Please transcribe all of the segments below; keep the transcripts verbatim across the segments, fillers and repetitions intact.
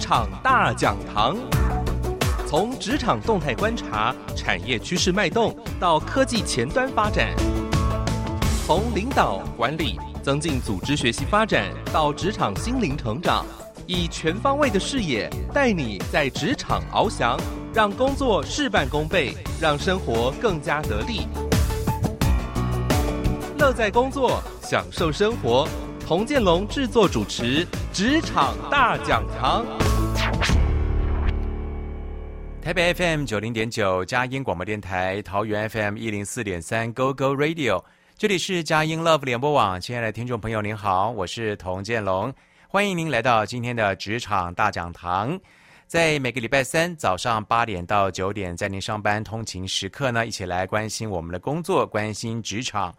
场大讲堂，从职场动态观察、产业趋势脉动到科技前端发展，从领导管理、增进组织学习发展到职场心灵成长，以全方位的视野带你在职场翱翔，让工作事半功倍，让生活更加得力。乐在工作，享受生活。童建龙制作主持《职场大讲堂》。台北 F M 九零点九佳音广播电台，桃园 F M 一零四点三 Go Go Radio， 这里是佳音 Love 联播网。亲爱的听众朋友，您好，我是童建龙，欢迎您来到今天的《职场大讲堂》。在每个礼拜三早上八点到九点，在您上班通勤时刻呢，一起来关心我们的工作，关心职场。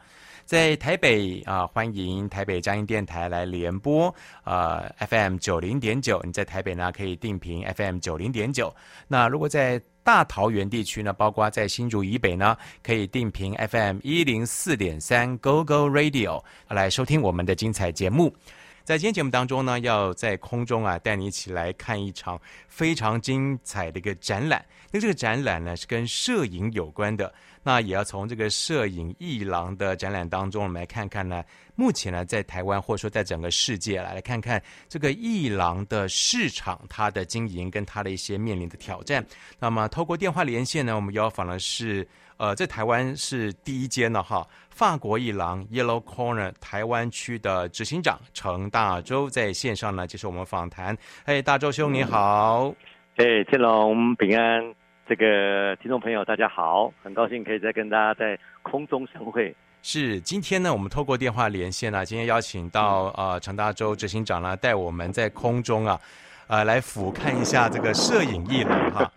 在台北啊、呃，欢迎台北佳音电台来联播，呃 ，F M 九零点九，你在台北呢可以定频 F M 九零点九。那如果在大桃园地区呢，包括在新竹以北呢，可以定频 F M 一零四点三 Go Go Radio 来收听我们的精彩节目。在今天节目当中呢，要在空中啊带你一起来看一场非常精彩的一个展览。那这个展览呢是跟摄影有关的，那也要从这个摄影艺廊的展览当中，我们来看看呢，目前呢在台湾或者说在整个世界来看看这个艺廊的市场，它的经营跟它的一些面临的挑战。那么透过电话连线呢，我们邀访的是呃，在台湾是第一间呢哈，法国艺廊 YellowKorner 台湾区的执行长程大洲在线上呢，就是我们访谈。哎，大洲兄你好。哎，建龙平安，这个听众朋友大家好，很高兴可以再跟大家在空中相会。是，今天呢，我们透过电话连线啊，今天邀请到、嗯、呃程大洲执行长呢，带我们在空中啊。呃，来俯瞰一下这个摄影艺廊哈。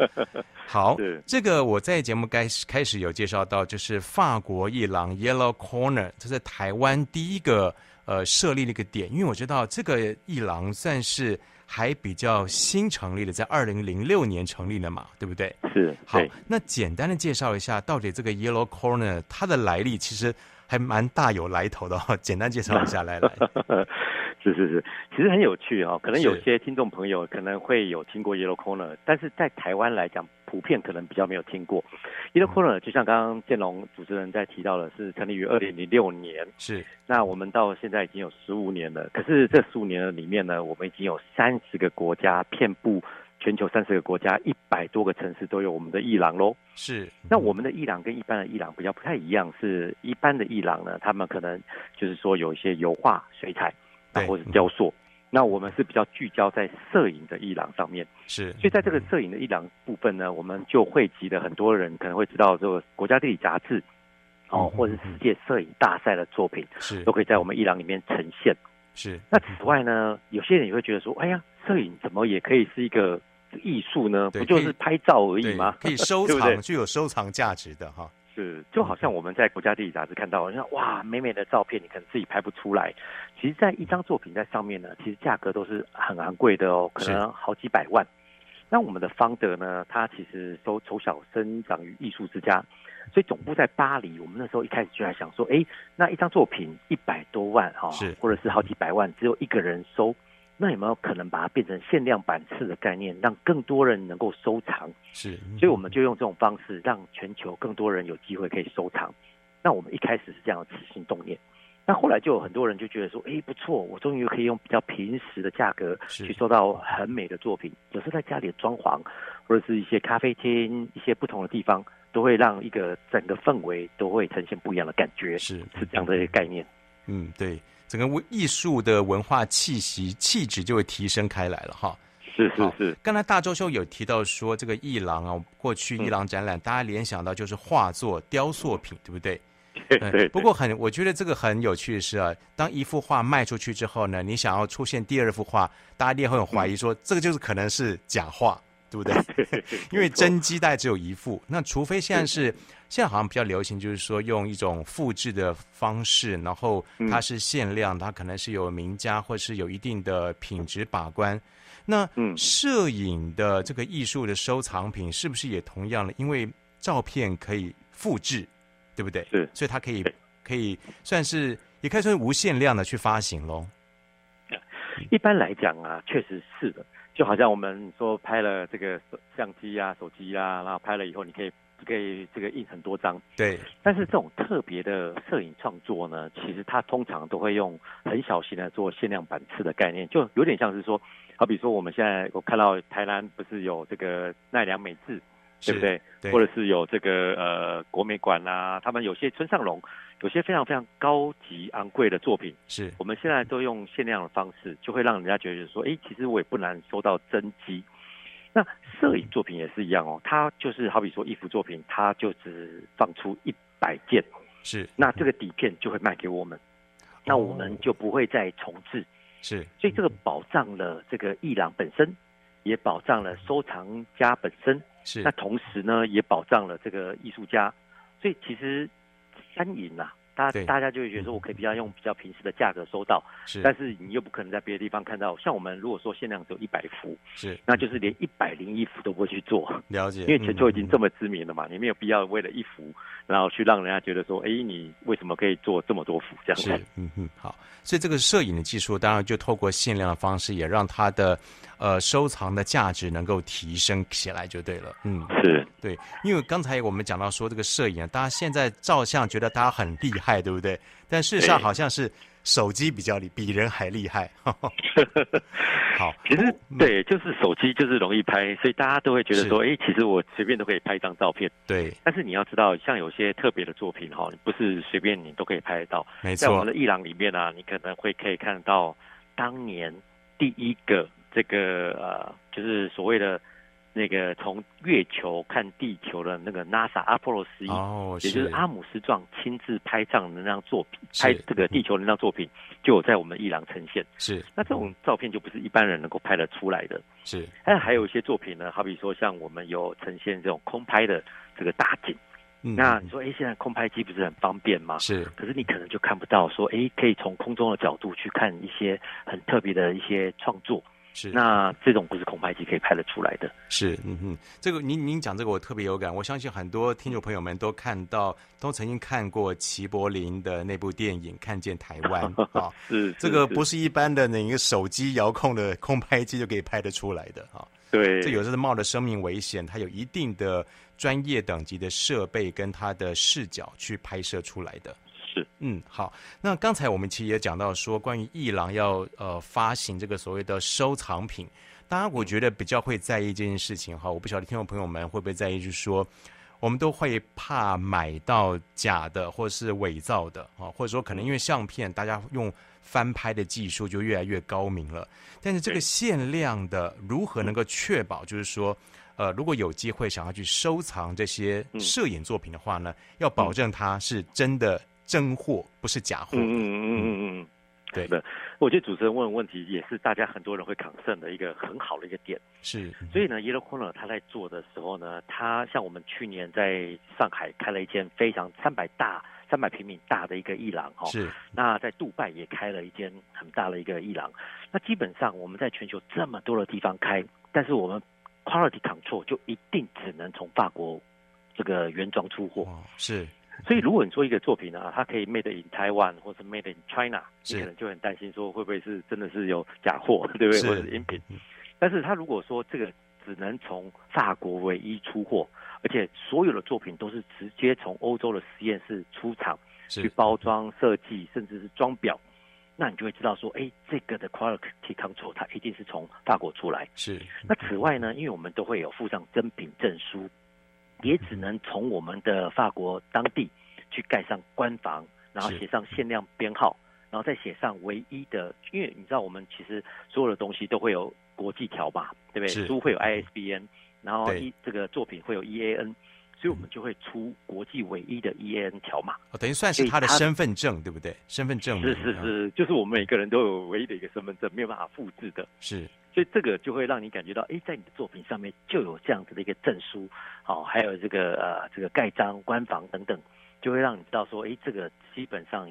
好，这个我在节目开始开始有介绍到，就是法国艺廊 YellowKorner， 这是台湾第一个呃设立的一个点，因为我知道这个艺廊算是还比较新成立的，在二零零六年成立的嘛，对不对？是。好，那简单的介绍一下，到底这个 YellowKorner 它的来历，其实还蛮大有来头的哈。简单介绍一下来来。是是是，其实很有趣啊、哦，可能有些听众朋友可能会有听过 YellowKorner， 但是在台湾来讲，普遍可能比较没有听过。YellowKorner 就像刚刚建龙主持人在提到的，是成立于二零零六年，是。那我们到现在已经有十五年了，可是这十五年的里面呢，我们已经有三十个国家，遍布全球三十个国家，一百多个城市都有我们的艺廊喽。是。那我们的艺廊跟一般的艺廊比较不太一样，是一般的艺廊呢，他们可能就是说有一些油画、水彩。或者雕塑，那我们是比较聚焦在摄影的艺廊上面，是。所以在这个摄影的艺廊部分呢，我们就汇集了很多人可能会知道这个国家地理杂志，哦，或者是世界摄影大赛的作品，是，都可以在我们艺廊里面呈现，是。那此外呢，有些人也会觉得说，哎呀，摄影怎么也可以是一个艺术呢？不就是拍照而已吗？可以收藏，对对，具有收藏价值的哈。是，就好像我们在国家地理杂志看到，哇，美美的照片你可能自己拍不出来。其实，在一张作品在上面呢，其实价格都是很昂贵的哦，可能好几百万。那我们的方德呢，他其实都从小生长于艺术之家，所以总部在巴黎。我们那时候一开始就还想说，哎，那一张作品一百多万哈、哦，或者是好几百万，只有一个人收。那有没有可能把它变成限量版式的概念，让更多人能够收藏？是，所以我们就用这种方式，让全球更多人有机会可以收藏。那我们一开始是这样的起心动念，那后来就有很多人就觉得说，哎，不错，我终于可以用比较平时的价格去收到很美的作品。有时候在家里的装潢，或者是一些咖啡厅、一些不同的地方，都会让一个整个氛围都会呈现不一样的感觉。是，是这样的一个概念。嗯，对。整个艺术的文化气息气质就会提升开来了哈。是是是。刚才大洲兄有提到说这个艺廊啊，过去艺廊展览、嗯、大家联想到就是画作、雕塑品，对不对？对对对。嗯、不过很，我觉得这个很有趣的是啊，当一幅画卖出去之后呢，你想要出现第二幅画，大家一定会很怀疑说、嗯、这个就是可能是假画。对不对？对因为真机大概只有一副，那除非现在是现在好像比较流行，就是说用一种复制的方式，然后它是限量，它可能是有名家或是有一定的品质把关。那摄影的这个艺术的收藏品是不是也同样的？因为照片可以复制，对不对？是，所以它可以可以算是也可以算是无限量的去发行喽。一般来讲啊，确实是的，就好像我们说拍了这个相机啊、手机啊，然后拍了以后，你可以可以这个印很多张。对。但是这种特别的摄影创作呢，其实它通常都会用很小型的做限量版次的概念，就有点像是说，好比说我们现在我看到台南不是有这个奈良美智，对不对？对，或者是有这个呃国美馆啊，他们有些村上隆，有些非常非常高级昂贵的作品，是我们现在都用限量的方式，就会让人家觉得说，哎，其实我也不难收到真迹。那摄影作品也是一样哦，它就是好比说一幅作品，它就只放出一百件，是那这个底片就会卖给我们，那我们就不会再重制，是，所以这个保障了这个艺廊本身，也保障了收藏家本身。是，那同时呢，也保障了这个艺术家，所以其实三赢啊，大家大家就会觉得说，我可以比较用比较平时的价格收到，是，但是你又不可能在别的地方看到。像我们如果说限量只有一百幅，是，那就是连一百零一幅都不会去做，了解，因为全球已经这么知名了嘛，嗯、你没有必要为了一幅，然后去让人家觉得说，哎，你为什么可以做这么多幅这样子？是，嗯嗯，好，所以这个摄影的技术，当然就透过限量的方式，也让它的。呃，收藏的价值能够提升起来就对了。嗯，是对，因为刚才我们讲到说这个摄影、啊，大家现在照相觉得大家很厉害，对不对？但事实上好像是手机比较比人还厉害。呵呵好，其实对，就是手机就是容易拍，所以大家都会觉得说，哎，其实我随便都可以拍一张照片。对，但是你要知道，像有些特别的作品哈、哦，不是随便你都可以拍得到。没错，在我们的艺廊里面啊，你可能会可以看到当年第一个。这个呃，就是所谓的那个从月球看地球的那个 NASA 阿波罗十一，也就是阿姆斯壮亲自拍照的那张作品，拍这个地球的那张作品，就有在我们艺廊呈现。是，那这种照片就不是一般人能够拍得出来的。是，但还有一些作品呢，好比说像我们有呈现这种空拍的这个大景。嗯、那你说，哎，现在空拍机不是很方便吗？是，可是你可能就看不到说，哎，可以从空中的角度去看一些很特别的一些创作。是，那这种不是空拍机可以拍得出来的。是，嗯哼，这个您您讲这个我特别有感，我相信很多听众朋友们都看到，都曾经看过齐柏林的那部电影《看见台湾》啊、哦，是，这个不是一般的那一个手机遥控的空拍机就可以拍得出来的啊、哦。对，这有时候冒着生命危险，它有一定的专业等级的设备跟它的视角去拍摄出来的。嗯，好，那刚才我们其实也讲到说关于艺廊要呃发行这个所谓的收藏品，当然我觉得比较会在意这件事情哈，我不晓得听众朋友们会不会在意，就是说我们都会怕买到假的或是伪造的啊，或者说可能因为相片大家用翻拍的技术就越来越高明了，但是这个限量的如何能够确保就是说呃，如果有机会想要去收藏这些摄影作品的话呢，要保证它是真的真货不是假货。嗯嗯嗯嗯，对的。我觉得主持人问的问题也是大家很多人会concern的一个很好的一个点。是，所以呢 YellowKorner 他在做的时候呢，他像我们去年在上海开了一间非常三百大三百平米大的一个艺廊哈、哦，是。那在杜拜也开了一间很大的一个艺廊。那基本上我们在全球这么多的地方开，但是我们 quality control 就一定只能从法国这个原装出货。哦、是。所以如果你做一个作品啊，它可以 made in Taiwan 或是 made in China， 你可能就很担心说会不会是真的是有假货，对不对？或者是赝品。但是它如果说这个只能从法国唯一出货，而且所有的作品都是直接从欧洲的实验室出厂去包装设计，甚至是装裱，那你就会知道说，哎，这个的 quality control 它一定是从法国出来。是。那此外呢，因为我们都会有附上真品证书。也只能从我们的法国当地去盖上官方，然后写上限量编号，然后再写上唯一的，因为你知道我们其实所有的东西都会有国际条嘛，对不对？书会有 I S B N， 然后一这个作品会有 E A N， 所以我们就会出国际唯一的 E A N 条码。哦，等于算是他的身份证，对不对？身份证是是是，就是我们每个人都有唯一的一个身份证，没有办法复制的。是。所以这个就会让你感觉到，哎，在你的作品上面就有这样子的一个证书，好、哦，还有这个呃这个盖章、官房等等，就会让你知道说，哎，这个基本上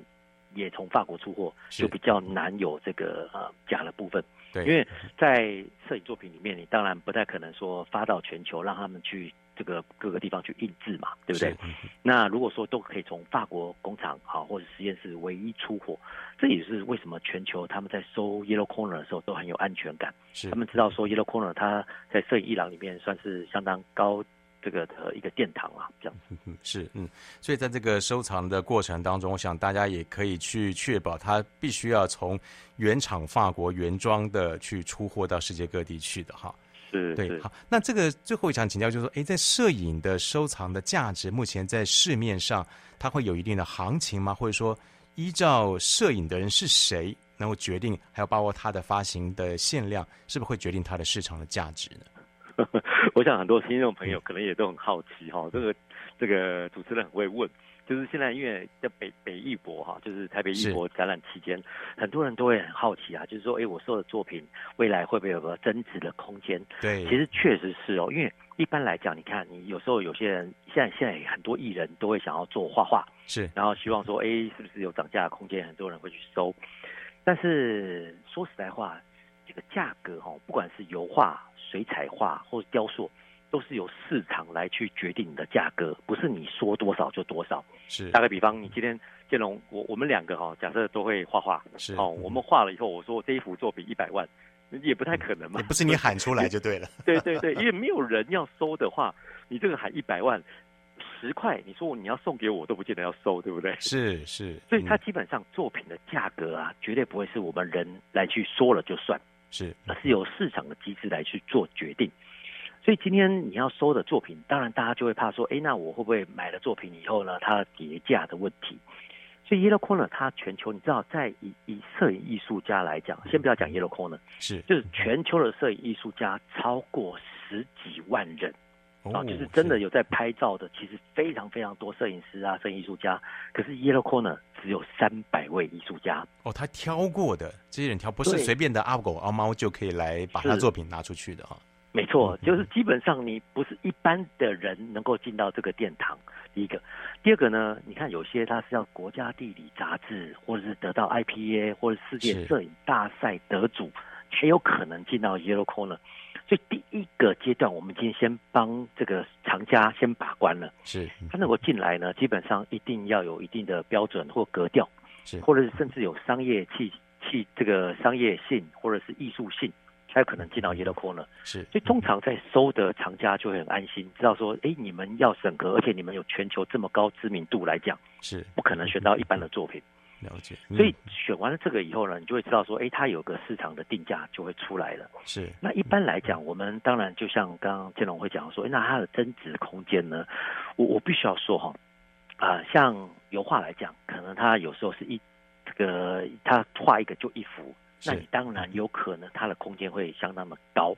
也从法国出货，就比较难有这个呃假的部分。对，因为在摄影作品里面，你当然不太可能说发到全球让他们去这个各个地方去印制嘛，对不对？那如果说都可以从法国工厂好或者实验室唯一出货，这也是为什么全球他们在收 YellowKorner 的时候都很有安全感。他们知道说 YellowKorner 它在摄影艺廊里面算是相当高这个的一个殿堂啊，这样子是嗯，所以在这个收藏的过程当中，我想大家也可以去确保它必须要从原厂法国原装的去出货到世界各地去的哈。是，对，好，那这个最后一场请教就是说，哎，在摄影的收藏的价值，目前在市面上它会有一定的行情吗？或者说，依照摄影的人是谁，然后决定还有包括它的发行的限量，是不是会决定它的市场的价值呢？我想很多听众朋友可能也都很好奇哈、哦，这个这个主持人很会问，就是现在因为在北北艺博哈，就是台北艺博展览期间，很多人都会很好奇啊，就是说，哎，我收的作品未来会不会有个增值的空间？对，其实确实是哦，因为一般来讲，你看你有时候有些人现在现在很多艺人都会想要做画画，是，然后希望说，哎，是不是有涨价的空间？很多人会去收，但是说实在话，这个价格哈、哦，不管是油画、水彩画或者雕塑，都是由市场来去决定你的价格，不是你说多少就多少。是，打个比方，你今天建龙，我我们两个哈、哦，假设都会画画，是哦，我们画了以后，我说这一幅作品一百万，也不太可能嘛，也不是你喊出来就对了。对对对，因为没有人要收的话，你这个喊一百万，十块，你说你要送给我都不见得要收，对不对？是是，所以它基本上作品的价格啊，绝对不会是我们人来去说了就算。是，而是由市场的机制来去做决定，所以今天你要收的作品，当然大家就会怕说，哎，那我会不会买了作品以后呢，它叠价的问题？所以 YellowKorner 它全球，你知道，在以以摄影艺术家来讲，先不要讲 YellowKorner， 是，就是全球的摄影艺术家超过十几万人，啊、哦，就是真的有在拍照的，其实非常非常多摄影师啊，摄影艺术家，可是 YellowKorner。只有三百位艺术家哦，他挑过的这些人挑，不是随便的阿狗阿猫就可以来把他作品拿出去的哈、啊。没错，就是基本上你不是一般的人能够进到这个殿堂。第一个，第二个呢，你看有些他是要国家地理杂志，或者是得到 I P A 或者世界摄影大赛得主，才有可能进到 YellowKorner。所以第一个阶段，我们今天先帮这个藏家先把关了。是，他能够进来呢，基本上一定要有一定的标准或格调，是，或者是甚至有商业气气这个商业性或者是艺术性，才有可能进到 YellowKorner。是，所以通常在收的藏家就会很安心，知道说，哎，你们要审核，而且你们有全球这么高知名度来讲，是不可能选到一般的作品。了解，嗯、所以选完了这个以后呢，你就会知道说，哎，它有个市场的定价就会出来了。是，那一般来讲，我们当然就像刚刚建龙会讲说，哎，那它的增值空间呢，我我必须要说哈，啊、呃，像油画来讲，可能它有时候是一这个，它画一个就一幅，那你当然有可能它的空间会相当的高。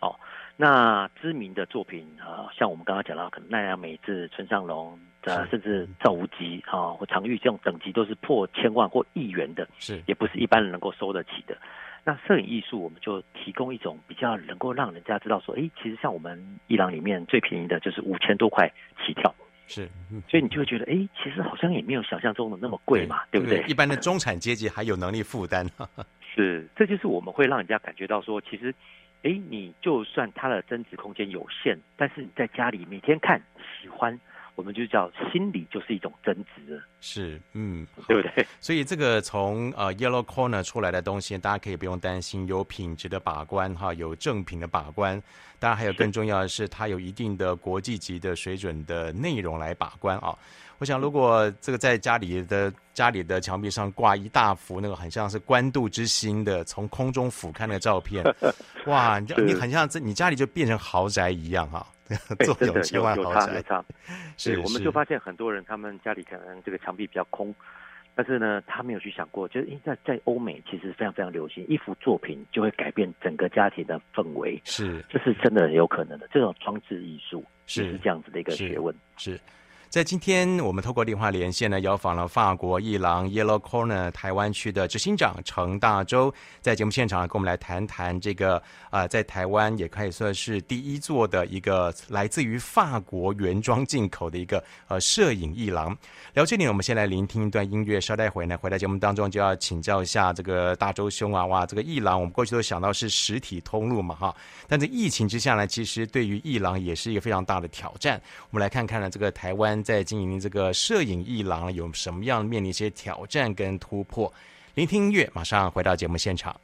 哦，那知名的作品啊、呃，像我们刚刚讲到，可能奈良美智、村上隆，呃，甚至赵无极啊、呃、或常玉这种等级，都是破千万或亿元的，是，也不是一般人能够收得起的。那摄影艺术，我们就提供一种比较能够让人家知道说，哎，其实像我们艺廊里面最便宜的就是五千多块起跳。是，所以你就会觉得，哎，其实好像也没有想象中的那么贵嘛， 对, 对不 对, 对？一般的中产阶级还有能力负担。是，这就是我们会让人家感觉到说，其实。哎，你就算它的增值空间有限，但是你在家里每天看喜欢，我们就叫心理就是一种增值了。是，嗯，对不对？所以这个从呃 YellowKorner 出来的东西，大家可以不用担心，有品质的把关哈，有正品的把关。当然还有更重要的是，它有一定的国际级的水准的内容来把关啊。我想，如果这个在家里的家里的墙壁上挂一大幅那个很像是官渡之星的从空中俯瞰的照片，哇，你你很像你家里就变成豪宅一样哈、啊，坐拥千万豪宅。是，我们就发现很多人他们家里可能这个墙壁比较空，但是呢，他没有去想过，就是因为在在欧美其实非常非常流行，一幅作品就会改变整个家庭的氛围，是，这是真的有可能的，这种装置艺术是这样子的一个学问，是。是在今天我们透过电话连线呢，邀访了法国艺廊 YellowKorner 台湾区的执行长程大洲，在节目现场跟我们来谈谈这个啊、呃，在台湾也可以算是第一座的一个来自于法国原装进口的一个呃摄影艺廊。聊这里，我们先来聆听一段音乐，稍待回呢，回到节目当中就要请教一下这个大洲兄啊，哇，这个艺廊我们过去都想到是实体通路嘛哈，但在疫情之下呢，其实对于艺廊也是一个非常大的挑战。我们来看看呢，这个台湾在经营这个摄影艺廊有什么样面临一些挑战跟突破。聆听音乐，马上回到节目现场。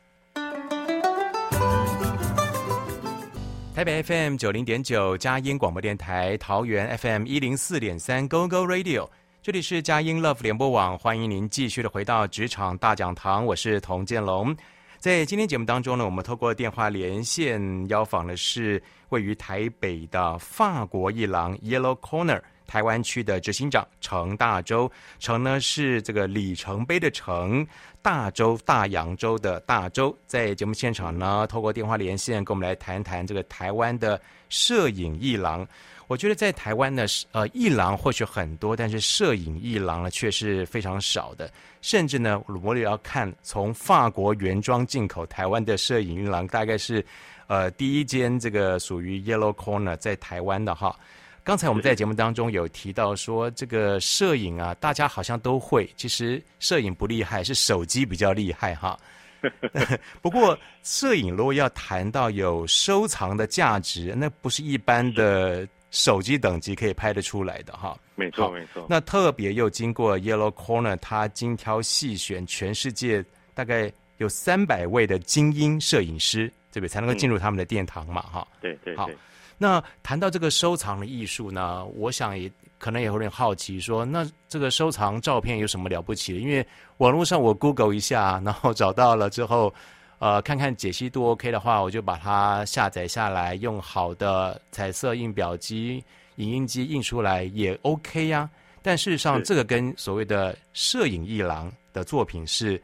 台北 F M 九零点九佳音广播电台，桃园 F M 一零四点三 Go Go Radio。这里是佳音 Love 联播网，欢迎您继续的回到职场大讲堂，我是童建龙。在今天节目当中呢，我们透过电话连线邀访的是位于台北的法国艺廊 YellowKorner 台湾区的执行长程大洲。程呢是这个里程碑的程，大洲大洋洲的大洲。在节目现场呢，透过电话连线跟我们来谈谈这个台湾的摄影艺廊。我觉得在台湾呢，呃，艺廊或许很多，但是摄影艺廊呢却是非常少的。甚至呢，我也要看从法国原装进口台湾的摄影艺廊，大概是呃第一间这个属于 YellowKorner 在台湾的哈。刚才我们在节目当中有提到说，这个摄影啊，大家好像都会，其实摄影不厉害，是手机比较厉害哈。不过摄影如果要谈到有收藏的价值，那不是一般的手机等级可以拍得出来的哈，没错没错。那特别又经过 YellowKorner 他精挑细选，全世界大概有三百位的精英摄影师，对不对？才能够进入他们的殿堂嘛哈、嗯。对对对。好，那谈到这个收藏的艺术呢，我想也可能也会有点好奇说，那这个收藏照片有什么了不起的？因为网络上我 Google 一下，然后找到了之后，呃，看看解析度 OK 的话，我就把它下载下来，用好的彩色印表机、影印机印出来也 OK 呀、啊。但事实上，这个跟所谓的摄影艺廊的作品是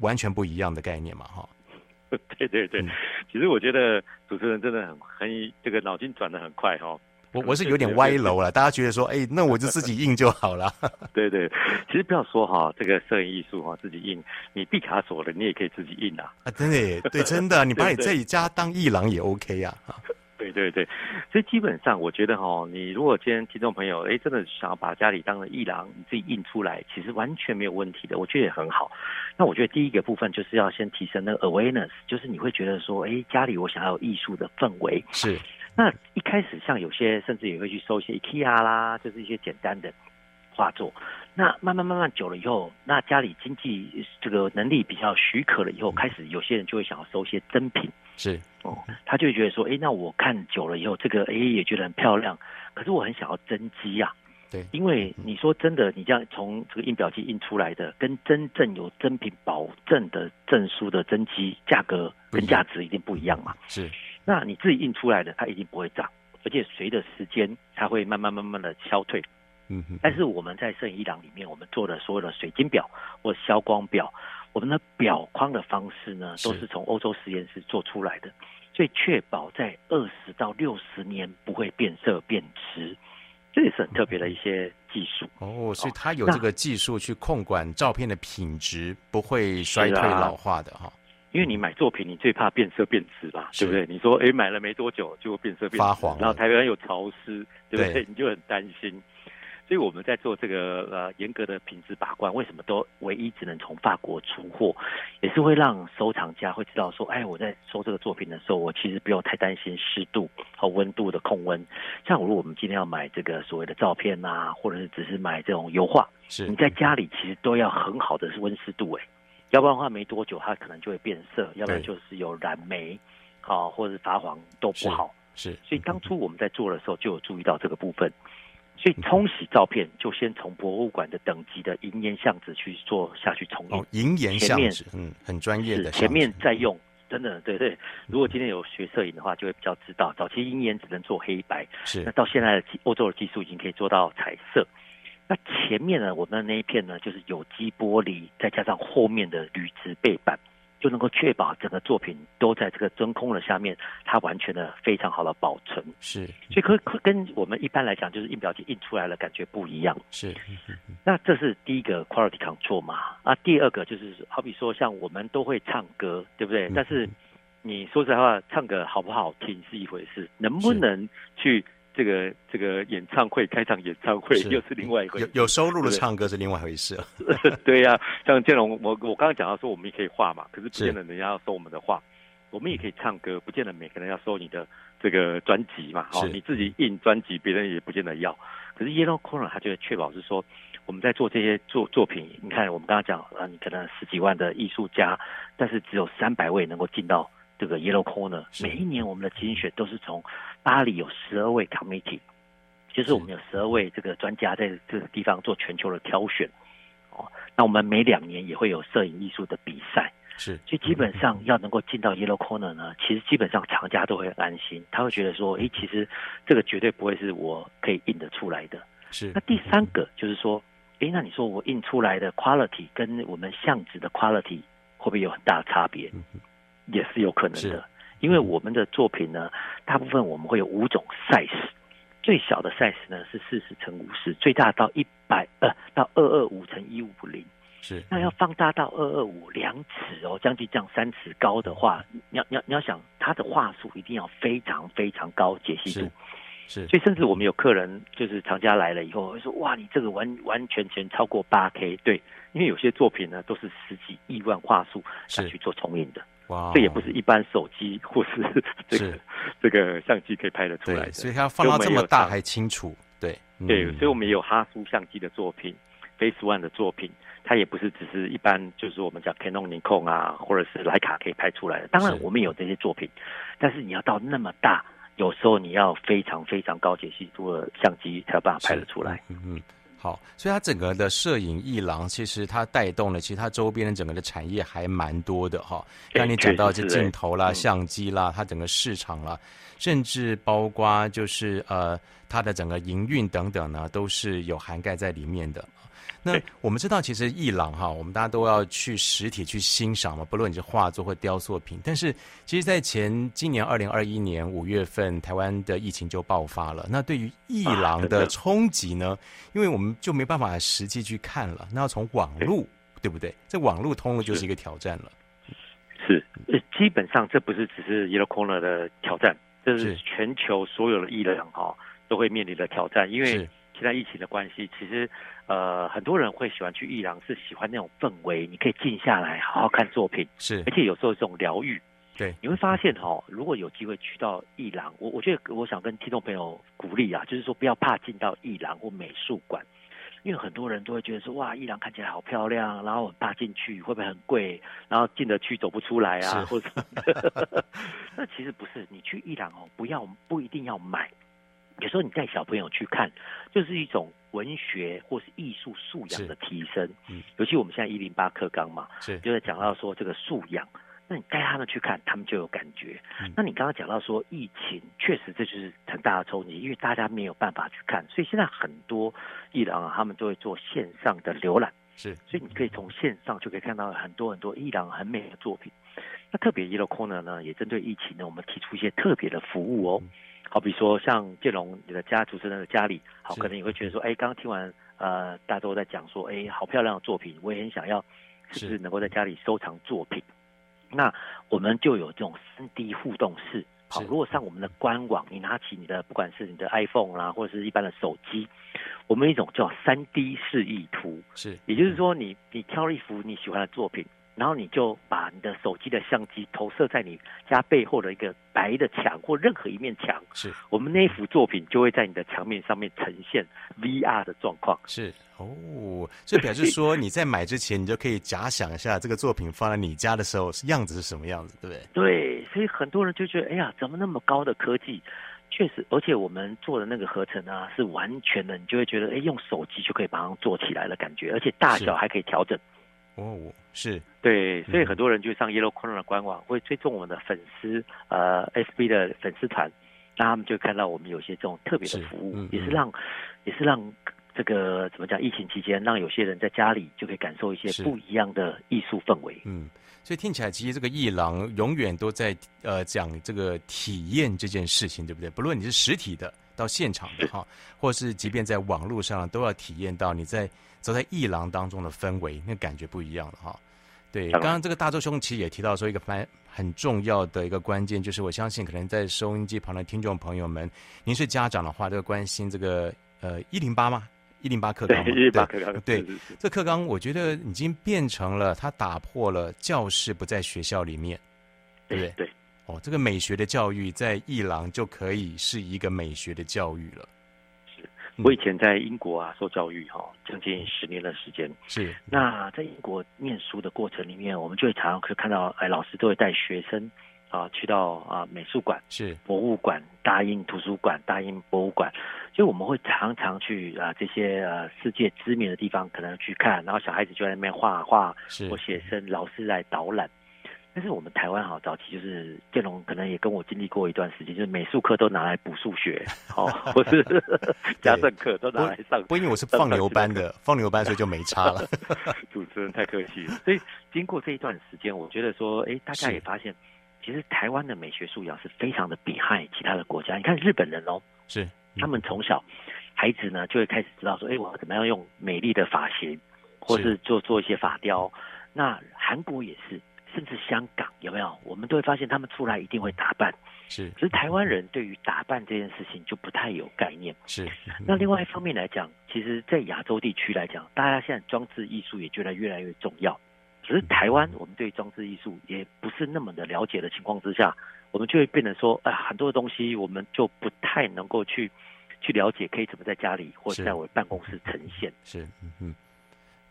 完全不一样的概念嘛，哈。对对对，嗯、其实我觉得主持人真的很很这个脑筋转得很快哈、哦。我我是有点歪楼了，大家觉得说，哎，那我就自己印就好了。对对，其实不要说哈，这个摄影艺术哈，自己印，你毕卡索的你也可以自己印啊。啊，真的，对，真的，你把你自己家当艺廊也 OK 啊。对对对，所以基本上我觉得哈，你如果今天听众朋友哎真的想要把家里当成艺廊，你自己印出来，其实完全没有问题的，我觉得也很好。那我觉得第一个部分就是要先提升那个 awareness， 就是你会觉得说，哎，家里我想要有艺术的氛围是。那一开始像有些甚至也会去收一些 IKEA 啦，就是一些简单的画作。那慢慢慢慢久了以后，那家里经济这个能力比较许可了以后，开始有些人就会想要收一些珍品。是哦，他就会觉得说，哎，那我看久了以后，这个哎也觉得很漂亮，可是我很想要珍惜啊。对，因为你说真的，你这样从这个印表机印出来的，跟真正有珍品保证的证书的真迹价格跟价值一定不一样嘛。是。那你自己印出来的，它一定不会涨，而且随着时间，它会慢慢慢慢的消退。嗯哼。但是我们在摄影艺廊里面，我们做的所有的水晶表或消光表，我们的表框的方式呢，都是从欧洲实验室做出来的，所以确保在二十到六十年不会变色变质，这也是很特别的一些技术。哦，所以它有这个技术去控管照片的品质，不会衰退老化的哈。因为你买作品，你最怕变色变质吧，对不对？你说，哎，买了没多久就变色变质，发黄，然后台湾有潮湿，对不对？你就很担心。所以我们在做这个呃严格的品质把关，为什么都唯一只能从法国出货，也是会让收藏家会知道说，哎，我在收这个作品的时候，我其实不用太担心湿度和温度的控温。像如果我们今天要买这个所谓的照片啊，或者是只是买这种油画，你在家里其实都要很好的温湿度哎、欸。要不然的话没多久它可能就会变色，要不然就是有染霉啊、哦、或者发黄都不好。是。是，所以当初我们在做的时候就有注意到这个部分。所以冲洗照片就先从博物馆的等级的银盐相纸去做下去冲印。哦，银盐相纸，嗯，很专业的。前面再用，真的对对。如果今天有学摄影的话，就会比较知道，早期银盐只能做黑白，是。那到现在的欧洲的技术已经可以做到彩色。那前面呢，我们的那一片呢，就是有机玻璃，再加上后面的铝质背板，就就能够确保整个作品都在这个真空的下面，它完全的非常好的保存。是，所以可跟我们一般来讲，就是印表机印出来了感觉不一样。是，那这是第一个 quality control 嘛。啊，第二个就是好比说像我们都会唱歌，对不对？嗯、但是你说实话，唱歌好不好听是一回事，能不能去这个这个演唱会开场演唱会又是另外一回事，有, 有收入的唱歌是另外一回事、啊、对呀、啊，像建龙，我我刚刚讲到说我们也可以画嘛，可是不见得人家要收我们的画，我们也可以唱歌，不见得每个人要收你的这个专辑嘛，好、哦，你自己印专辑，别人也不见得要。可是 YellowKorner 它就会确保是说，我们在做这些作作品，你看我们刚刚讲啊，你可能十几万的艺术家，但是只有三百位能够进到这个 YellowKorner。 每一年我们的精选都是从巴黎有十二位 committee， 就是我们有十二位这个专家在这个地方做全球的挑选。哦，那我们每两年也会有摄影艺术的比赛，是，所以基本上要能够进到 YellowKorner 呢，其实基本上厂家都会安心，他会觉得说，诶，其实这个绝对不会是我可以印得出来的。是，那第三个就是说，诶，那你说我印出来的 quality 跟我们相纸的 quality 会不会有很大的差别？嗯，也是有可能的，因为我们的作品呢，大部分我们会有五种 size， 最小的 size 呢是四十乘五十，最大到一百呃到二百二十五乘一百五十，是，那要放大到二百二十五两尺哦，将近这样三尺高的话，你要你要你要想它的画术一定要非常非常高解析度，是，所以甚至我们有客人就是厂家来了以后会说，哇，你这个完完全全超过 八K， 对，因为有些作品呢都是十几亿万画素下去做重印的。Wow， 这也不是一般手机或是这个是这个相机可以拍得出来的，所以它放到这么大还清楚。对对、嗯，所以我们也有哈苏相机的作品、Face One 的作品，它也不是只是一般就是我们讲 Canon、尼康啊，或者是徕卡可以拍出来的。当然我们也有这些作品，但是你要到那么大，有时候你要非常非常高解析度的相机才有办法拍得出来。嗯嗯。好，所以它整个的摄影艺廊，其实它带动了，其实它周边的整个的产业还蛮多的哈。刚你讲到这镜头啦、相机啦，它整个市场啦，甚至包括就是呃它的整个营运等等呢，都是有涵盖在里面的。那我们知道，其实艺廊哈，我们大家都要去实体去欣赏嘛，不论你是画作或雕塑品。但是，其实，在前今年二零二一年五月份，台湾的疫情就爆发了。那对于艺廊的冲击呢、啊？因为我们就没办法实际去看了，那要从网路，对不对？这网路通路就是一个挑战了。是，基本上这不是只是 YellowKorner 的挑战，这是全球所有的艺廊哈都会面临的挑战，因为现在疫情的关系，其实呃很多人会喜欢去艺廊，是喜欢那种氛围，你可以静下来好好看作品，是，而且有时候这种疗愈，对，你会发现哈、哦，如果有机会去到艺廊，我我觉得我想跟听众朋友鼓励啊，就是说不要怕进到艺廊或美术馆，因为很多人都会觉得说，哇，艺廊看起来好漂亮，然后很怕进去会不会很贵，然后进得去走不出来啊，或者那其实不是，你去艺廊哦，不要不一定要买。有时候你带小朋友去看，就是一种文学或是艺术素养的提升。嗯，尤其我们现在一零八课纲嘛，是，就在讲到说这个素养。那你带他们去看，他们就有感觉。嗯，那你刚刚讲到说疫情，确实这就是很大的冲击，因为大家没有办法去看，所以现在很多艺廊啊，他们都会做线上的浏览。是，所以你可以从线上就可以看到很多很多艺廊很美的作品。那特别 YellowKorner 呢，也针对疫情呢，我们提出一些特别的服务哦。嗯，好比说像建龙你的家主持人的家里，好，可能你会觉得说，哎，刚刚听完呃大周在讲说，哎，好漂亮的作品，我也很想要，是不是能够在家里收藏作品？那我们就有这种 三 D 互动式。好，如果上我们的官网，你拿起你的不管是你的 iPhone 啦、啊，或者是一般的手机，我们有一种叫 三 D 示意图，是，也就是说你你挑了一幅你喜欢的作品，然后你就把你的手机的相机投射在你家背后的一个白的墙或任何一面墙，是，我们那一幅作品就会在你的墙面上面呈现 V R 的状况。是哦，所以表示说你在买之前，你就可以假想一下这个作品放在你家的时候样子是什么样子，对不对？对，所以很多人就觉得，哎呀，怎么那么高的科技？确实，而且我们做的那个合成啊，是完全的，你就会觉得，哎，用手机就可以马上做起来的感觉，而且大小还可以调整。哦，是，对，所以很多人就上 YellowKorner 的官网，会追踪我们的粉丝呃 S B 的粉丝团，那他们就看到我们有些这种特别的服务，是，嗯嗯，也是让也是让这个怎么讲？疫情期间，让有些人在家里就可以感受一些不一样的艺术氛围。嗯，所以听起来其实这个艺廊永远都在呃讲这个体验这件事情，对不对？不论你是实体的到现场的哈，或是即便在网络上，都要体验到你在走在艺廊当中的氛围，那感觉不一样了哈。对，刚刚这个大周兄其实也提到说一个蛮很重要的一个关键，就是我相信可能在收音机旁的听众朋友们，您是家长的话，都关心这个呃一零八吗？一零八课纲，对，一零八课纲，对，这课纲我觉得已经变成了，它打破了教室不在学校里面，对不对？对，哦，这个美学的教育在艺廊就可以是一个美学的教育了。是，我以前在英国啊受教育哈、哦，将近十年的时间。是，那在英国念书的过程里面，我们就会常常可以看到，哎，老师都会带学生啊去到啊美术馆、是博物馆、大英图书馆、大英博物馆。所以我们会常常去啊、呃、这些呃世界知名的地方可能去看，然后小孩子就在那边画画或写生，老师来导览。但是我们台湾好早期就是建龙可能也跟我经历过一段时间，就是美术课都拿来补数学，哦，或是家政课都拿来上。不因为我是放牛班的，放牛班所以就没差了。主持人太客气了。所以经过这一段时间，我觉得说，哎，大家也发现，其实台湾的美学素养是非常的 behind 其他的国家。你看日本人哦，是。他们从小，孩子呢就会开始知道说，哎、欸，我怎么样用美丽的发型，或是做做一些发雕。那韩国也是，甚至香港有没有？我们都会发现他们出来一定会打扮。是，可是台湾人对于打扮这件事情就不太有概念。是。那另外一方面来讲，其实，在亚洲地区来讲，大家现在装置艺术也觉得越来越重要。可是台湾，我们对装置艺术也不是那么的了解的情况之下，我们就会变成说，啊、呃，很多的东西我们就不太能够去。去了解可以怎么在家里或者在我办公室呈现，是，嗯嗯，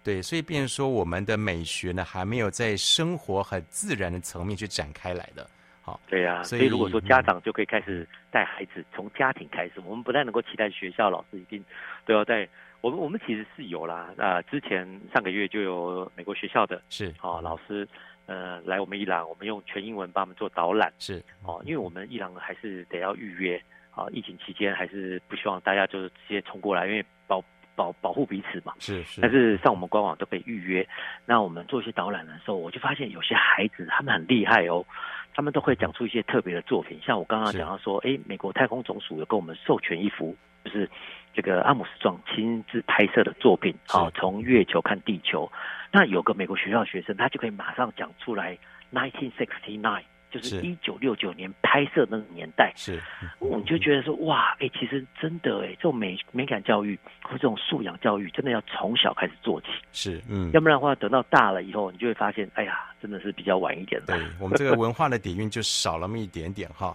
对，所以变成说我们的美学呢，还没有在生活很自然的层面去展开来的，好，对呀、啊，所以如果说家长就可以开始带孩子从家庭开始，我们不太能够期待学校老师一定都要带。我们我们其实是有啦，啊、呃，之前上个月就有美国学校的，是，哦，老师。呃，来我们艺廊，我们用全英文帮他们做导览，是哦，因为我们艺廊还是得要预约啊、哦，疫情期间还是不希望大家就是直接冲过来，因为保保保护彼此嘛，是是。但是上我们官网都可以预约。那我们做一些导览的时候，我就发现有些孩子他们很厉害哦，他们都会讲出一些特别的作品，像我刚刚讲到说，哎，美国太空总署有跟我们授权一幅，就是这个阿姆斯壮亲自拍摄的作品，好、哦，从月球看地球。那有个美国学校学生，他就可以马上讲出来nineteen sixty-nine，就是一九六九年拍摄的那个年代。是，我就觉得说，哇，哎、欸，其实真的哎、欸，这种美美感教育或这种素养教育，真的要从小开始做起。是，嗯，要不然的话，等到大了以后，你就会发现，哎呀，真的是比较晚一点了。对，我们这个文化的底蕴就少了那么一点点哈。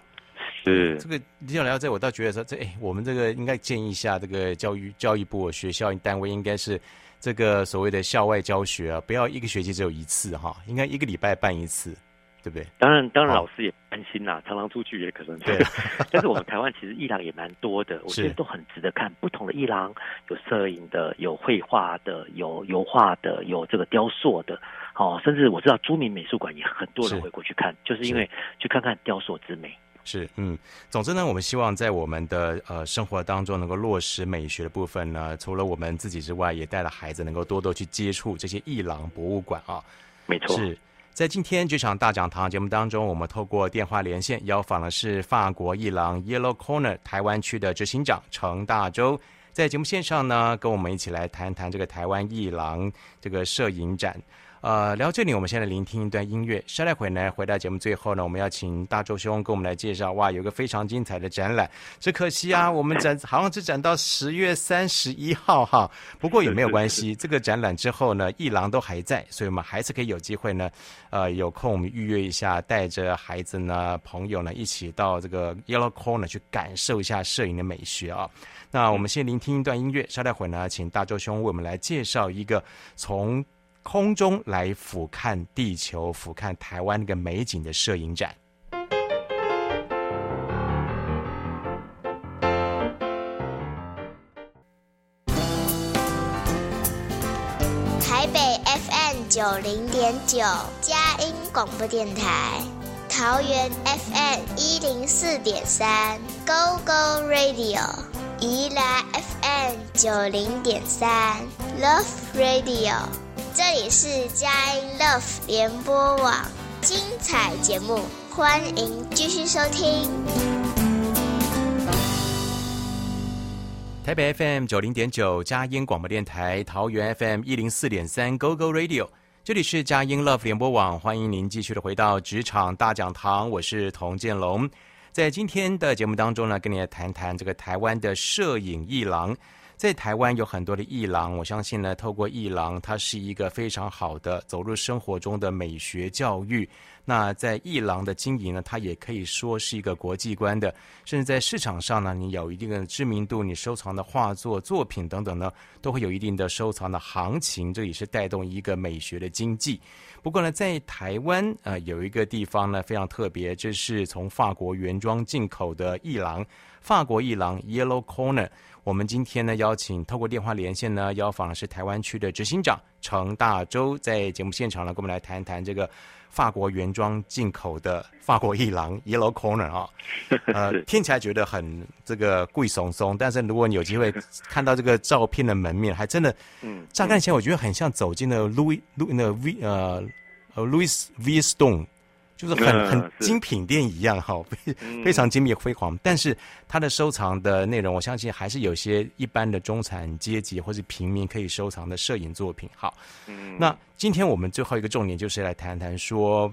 是，这个接下来在我倒觉得说，这、欸、我们这个应该建议一下这个教育教育部学校单位应该是。这个所谓的校外教学啊，不要一个学期只有一次哈，应该一个礼拜办一次，对不对？当然，当然，老师也担心啦、啊，常常出去也可能对。但是我们台湾其实艺廊也蛮多的，我觉得都很值得看。不同的艺廊有摄影的，有绘画的，有油画的，有这个雕塑的，哦，甚至我知道朱銘美术馆也很多人会过去看，是就是因为去看看雕塑之美。是，嗯，总之呢，我们希望在我们的呃生活当中能够落实美学的部分呢，除了我们自己之外，也带了孩子能够多多去接触这些艺廊博物馆啊。没错，是在今天这场大讲堂节目当中，我们透过电话连线邀访的是法国艺廊 YellowKorner 台湾区的执行长程大洲，在节目线上呢，跟我们一起来谈谈这个台湾艺廊这个摄影展。呃，聊这里，我们现在聆听一段音乐。稍待会呢，回到节目最后呢，我们要请大周兄跟我们来介绍。哇，有一个非常精彩的展览，只可惜啊，我们展好像只展到十月三十一号哈。不过也没有关系，这个展览之后呢，艺廊都还在，所以我们还是可以有机会呢，呃，有空我们预约一下，带着孩子呢、朋友呢一起到这个 YellowKorner 去感受一下摄影的美学啊。那我们先聆听一段音乐，稍待会呢，请大周兄为我们来介绍一个从。空中来俯瞰地球，俯瞰台湾那个美景的摄影展。台北 F M 九零点九，佳音广播电台。桃园 F M 一零四点三 ，Go Go Radio； 宜兰 F M 九零点三 ，Love Radio。这里是佳音 Love 联播网，精彩节目，欢迎继续收听。台北 F M 九零点九佳音广播电台，桃园 F M 一零四点三 Go Go Radio， 这里是佳音 Love 联播网，欢迎您继续的回到职场大讲堂，我是童建龙。在今天的节目当中呢，跟你来谈谈这个台湾的摄影艺廊。在台湾有很多的艺廊，我相信呢，透过艺廊，它是一个非常好的走入生活中的美学教育。那在艺廊的经营呢，它也可以说是一个国际观的，甚至在市场上呢，你有一定的知名度，你收藏的画作作品等等呢，都会有一定的收藏的行情，这也是带动一个美学的经济。不过呢，在台湾呃有一个地方呢非常特别，这是从法国原装进口的艺廊，法国艺廊 YellowKorner。我们今天呢邀请透过电话连线呢，邀访的是台湾区的执行长程大洲，在节目现场呢跟我们来谈谈这个法国原装进口的法国艺廊 YellowKorner 啊、哦，呃，听起来觉得很这个贵松松，但是如果你有机会看到这个照片的门面，还真的，嗯，乍看起来我觉得很像走进了 Louis 那 V 呃呃 Louis Vuitton， 就是很很精品店一样哈、哦，非常精品辉煌。但是它的收藏的内容，我相信还是有些一般的中产阶级或是平民可以收藏的摄影作品。好，那今天我们最后一个重点就是来谈谈说，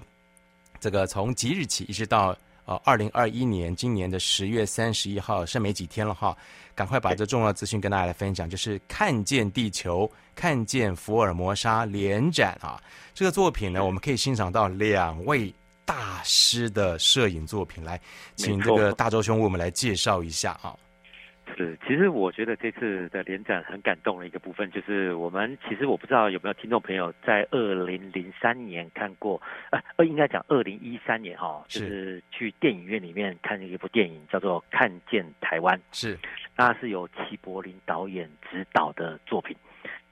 这个从即日起一直到呃二零二一年今年的十月三十一号，剩没几天了哈，赶快把这重要资讯跟大家来分享，就是《看见地球，看见福尔摩沙》联展啊，这个作品呢，我们可以欣赏到两位大师的摄影作品，来，请这个大洲兄为我们来介绍一下啊。是，其实我觉得这次的联展很感动的一个部分，就是我们其实我不知道有没有听众朋友在二零零三年看过，呃，应该讲二零一三年哈、哦，就是去电影院里面看一部电影叫做《看见台湾》，是，那是由齐柏林导演执导的作品。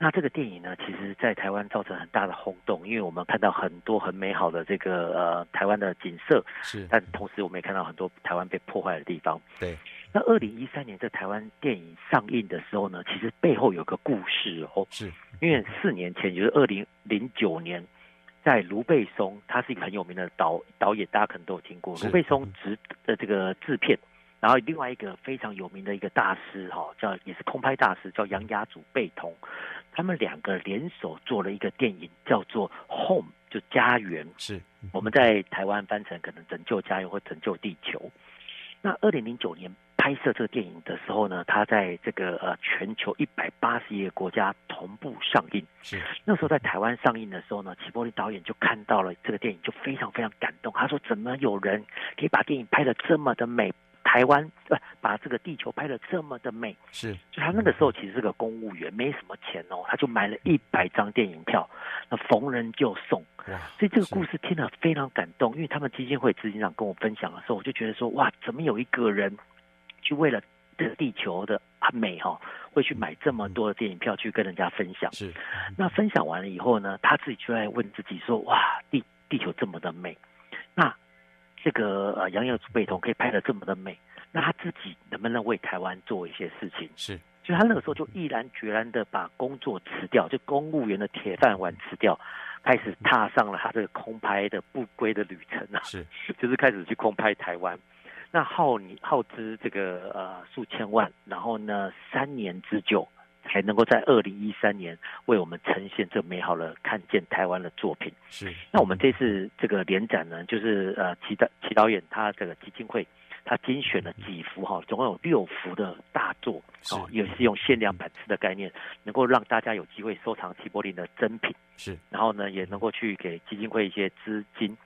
那这个电影呢，其实在台湾造成很大的轰动，因为我们看到很多很美好的这个呃台湾的景色，是，但同时我们也看到很多台湾被破坏的地方。对。那二零一三年在台湾电影上映的时候呢，其实背后有个故事哦，是，因为四年前，就是二零零九年，在卢贝松，他是一个很有名的导导演，大家可能都有听过，卢贝松执的这个制片，然后另外一个非常有名的一个大师哈、哦，叫也是空拍大师，叫杨雅祖贝童，他们两个联手做了一个电影，叫做《Home》，就家园，是，我们在台湾翻成可能拯救家园或拯救地球。那二零零九年拍摄这个电影的时候呢，它在这个呃全球一百八十一个国家同步上映。是，那时候在台湾上映的时候呢，齐柏林导演就看到了这个电影，就非常非常感动。他说：“怎么有人可以把电影拍得这么的美？台湾呃把这个地球拍得这么的美？”是，就他那个时候其实是个公务员，没什么钱哦，他就买了一百张电影票，那逢人就送。所以这个故事听了非常感动，因为他们基金会执行长跟我分享的时候，我就觉得说：“哇，怎么有一个人？”去为了这个地球的美哈、哦，会去买这么多的电影票去跟人家分享。是，那分享完了以后呢，他自己就在问自己说：“哇，地地球这么的美，那这个呃杨耀祖贝童可以拍得这么的美，那他自己能不能为台湾做一些事情？”是，所以他那个时候就毅然决然的把工作辞掉，就公务员的铁饭碗辞掉。开始踏上了他这个空拍的不归的旅程啊，是，就是开始去空拍台湾。那耗你耗资这个呃数千万，然后呢三年之久才能够在二零一三年为我们呈现这美好的看见台湾的作品。是，那我们这次这个联展呢，就是呃齐导齐导演他这个基金会，他精选了几幅哈、哦，总共有六幅的大作，哦，也是用限量版式的概念，能够让大家有机会收藏齐柏林的珍品。是，然后呢也能够去给基金会一些资金。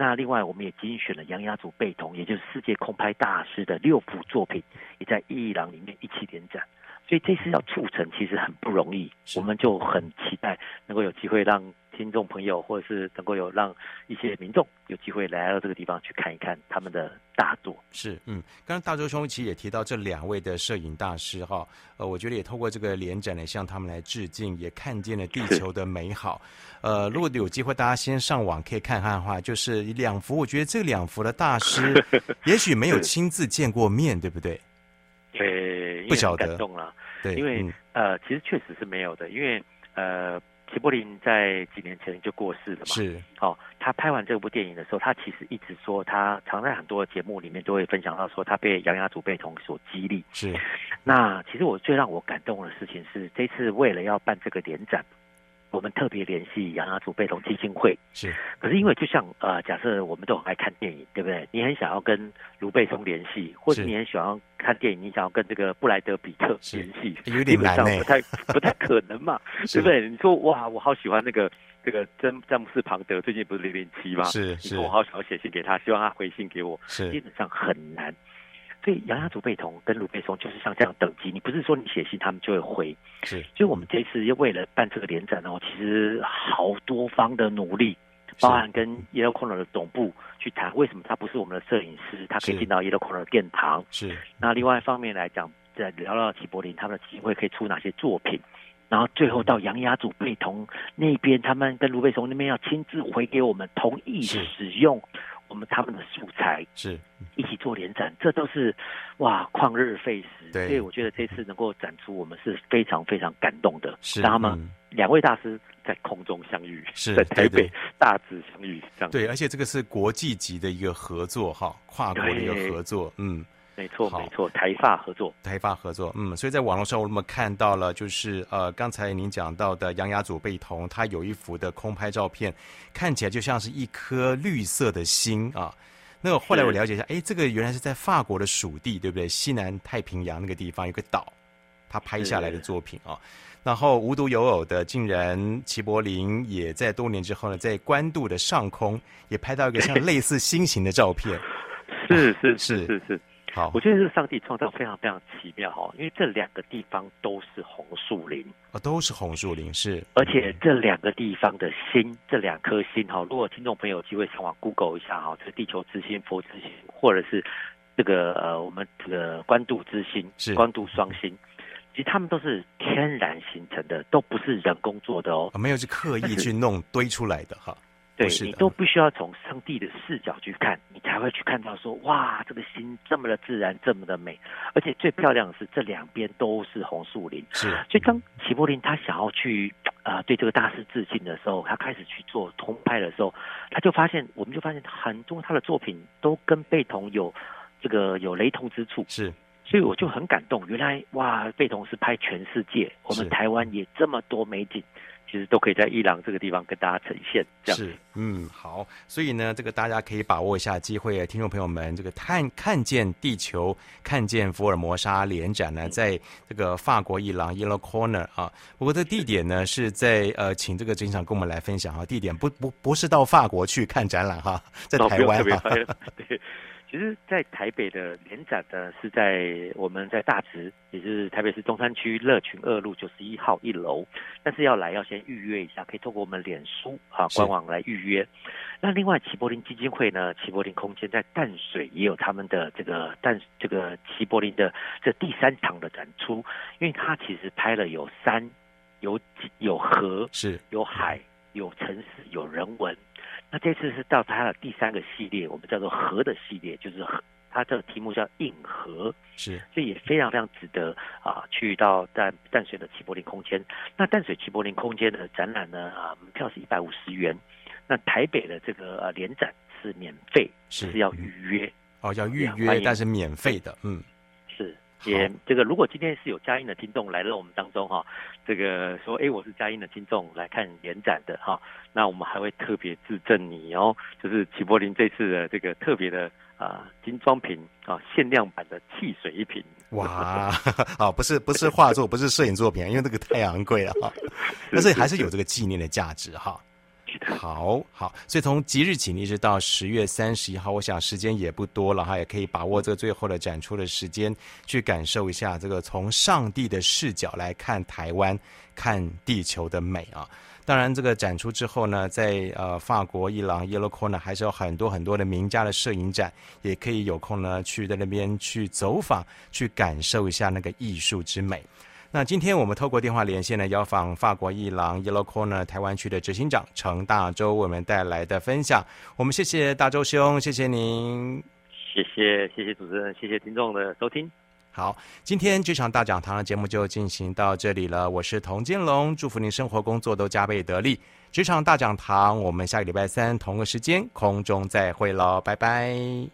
那另外，我们也精选了杨雅祖贝童，也就是世界空拍大师的六幅作品，也在艺廊里面一起联展。所以这次要促成其实很不容易，我们就很期待能够有机会让听众朋友或者是能够有让一些民众有机会来到这个地方去看一看他们的大作。是，嗯，刚刚大洲兄其实也提到这两位的摄影大师哈，呃，我觉得也透过这个联展来向他们来致敬，也看见了地球的美好。呃，如果有机会大家先上网可以看看的话，就是两幅，我觉得这两幅的大师也许没有亲自见过面，对不对？对，不晓得，感动了。对，因为、嗯、呃，其实确实是没有的，因为呃。齐柏林在几年前就过世了嘛，是哦。他拍完这部电影的时候，他其实一直说，他常在很多节目里面都会分享到说，他被杨雅祖辈同所激励。是，那其实我最让我感动的事情是，这次为了要办这个联展，我们特别联系杨雅祖辈同基金会。是，可是因为就像呃，假设我们都很爱看电影，对不对？你很想要跟卢贝松联系，或者你很喜欢看电影，你想要跟这个布莱德比特联系，有点难呢，不太不太可能嘛，对不对？你说哇，我好喜欢那个这个詹姆斯庞德，最近不是零零七吗？是是，我好想要写信给他，希望他回信给我，基本上很难。所以杨雅祖辈同跟卢贝松就是像这样等级，你不是说你写信他们就会回。是，所以我们这一次又为了办这个联展哦，其实好多方的努力，包含跟 YellowKorner 的总部去谈，为什么他不是我们的摄影师，他可以进到 YellowKorner 的殿堂。是，那另外一方面来讲，在聊到齐柏林他们的基金会可以出哪些作品，然后最后到杨雅祖辈同那边，他们跟卢贝松那边要亲自回给我们同意使用我们他们的素材，是一起做联展，这都是哇旷日费时。所以我觉得这次能够展出，我们是非常非常感动的。是，那么、嗯、两位大师在空中相遇，是在台北大直相遇，这样对，而且这个是国际级的一个合作哈，跨国的一个合作，嗯。没错没错，台发合作，台发合作，嗯，所以在网络上我们看到了，就是呃，刚才您讲到的杨雅祖辈同，他有一幅的空拍照片，看起来就像是一颗绿色的心啊。那后来我了解一下，哎，这个原来是在法国的属地，对不对？西南太平洋那个地方有个岛，他拍下来的作品啊。然后无独有偶的，竟然齐柏林也在多年之后呢，在关渡的上空也拍到一个像类似心形的照片。是是是是是。好，我觉得这个上帝创造非常非常奇妙哈，因为这两个地方都是红树林啊，都是红树林，是，而且这两个地方的心，这两颗心哈，如果听众朋友有机会上网 Google 一下哈，就是地球之心、佛之心，或者是这个呃我们这个关渡之心、关渡双心，其实他们都是天然形成的，都不是人工做的哦，啊、没有是刻意去弄堆出来的哈。对，你都必须要从上帝的视角去看，你才会去看到说，哇，这个心这么的自然，这么的美，而且最漂亮的是这两边都是红树林。是，所以当齐柏林他想要去啊、呃、对这个大师致敬的时候，他开始去做空拍的时候，他就发现，我们就发现很多他的作品都跟贝同有这个有雷同之处。是。所以我就很感动，原来哇，贝同是拍全世界，我们台湾也这么多美景，其实都可以在伊朗这个地方跟大家呈现。这样是，嗯，好，所以呢，这个大家可以把握一下机会，听众朋友们，这个看看见地球，看见福尔摩沙联展呢，在这个法国伊朗 YellowKorner 啊，不过这地点呢是在呃，请这个执行长跟我们来分享啊，地点不不不是到法国去看展览哈、啊，在台湾哈、啊。哦其实在台北的联展呢，是在我们在大直，也就是台北市中山区乐群二路九十一号一楼，但是要来要先预约一下，可以透过我们脸书啊官网来预约。那另外齐柏林基金会呢，齐柏林空间在淡水也有他们的这个淡这个齐柏林的这第三场的展出，因为他其实拍了有山、有有河、是有海、有城市、有人文。那这次是到它的第三个系列，我们叫做河的系列，就是它这个题目叫硬河，是，所以也非常非常值得啊，去到淡淡水的齐柏林空间。那淡水齐柏林空间的展览呢，啊，门票是一百五十元。那台北的这个呃联展是免费，是, 是要预约哦，要预约，但是免费的，嗯，是。也这个，如果今天是有佳音的听众来到我们当中哈，这个说哎我是佳音的听众来看联展的哈，那我们还会特别致赠你哦，就是齐柏林这次的这个特别的啊、呃、精装瓶啊限量版的汽水一瓶。哇，好，不是不是画作，不是摄影作品，因为这个太昂贵了哈，但是还是有这个纪念的价值哈。好好，所以从即日起一直到十月三十一号，我想时间也不多了哈，也可以把握这个最后的展出的时间，去感受一下这个从上帝的视角来看台湾、看地球的美啊。当然，这个展出之后呢，在呃法国伊朗 YellowKorner 还是有很多很多的名家的摄影展，也可以有空呢去在那边去走访，去感受一下那个艺术之美。那今天我们透过电话连线呢，邀访法国艺廊 YellowKorner 台湾区的执行长程大洲，为我们带来的分享。我们谢谢大洲兄，谢谢您，谢谢谢谢主持人，谢谢听众的收听。好，今天这场大讲堂的节目就进行到这里了。我是童建龙，祝福您生活工作都加倍得力。职场大讲堂，我们下个礼拜三同个时间空中再会喽，拜拜。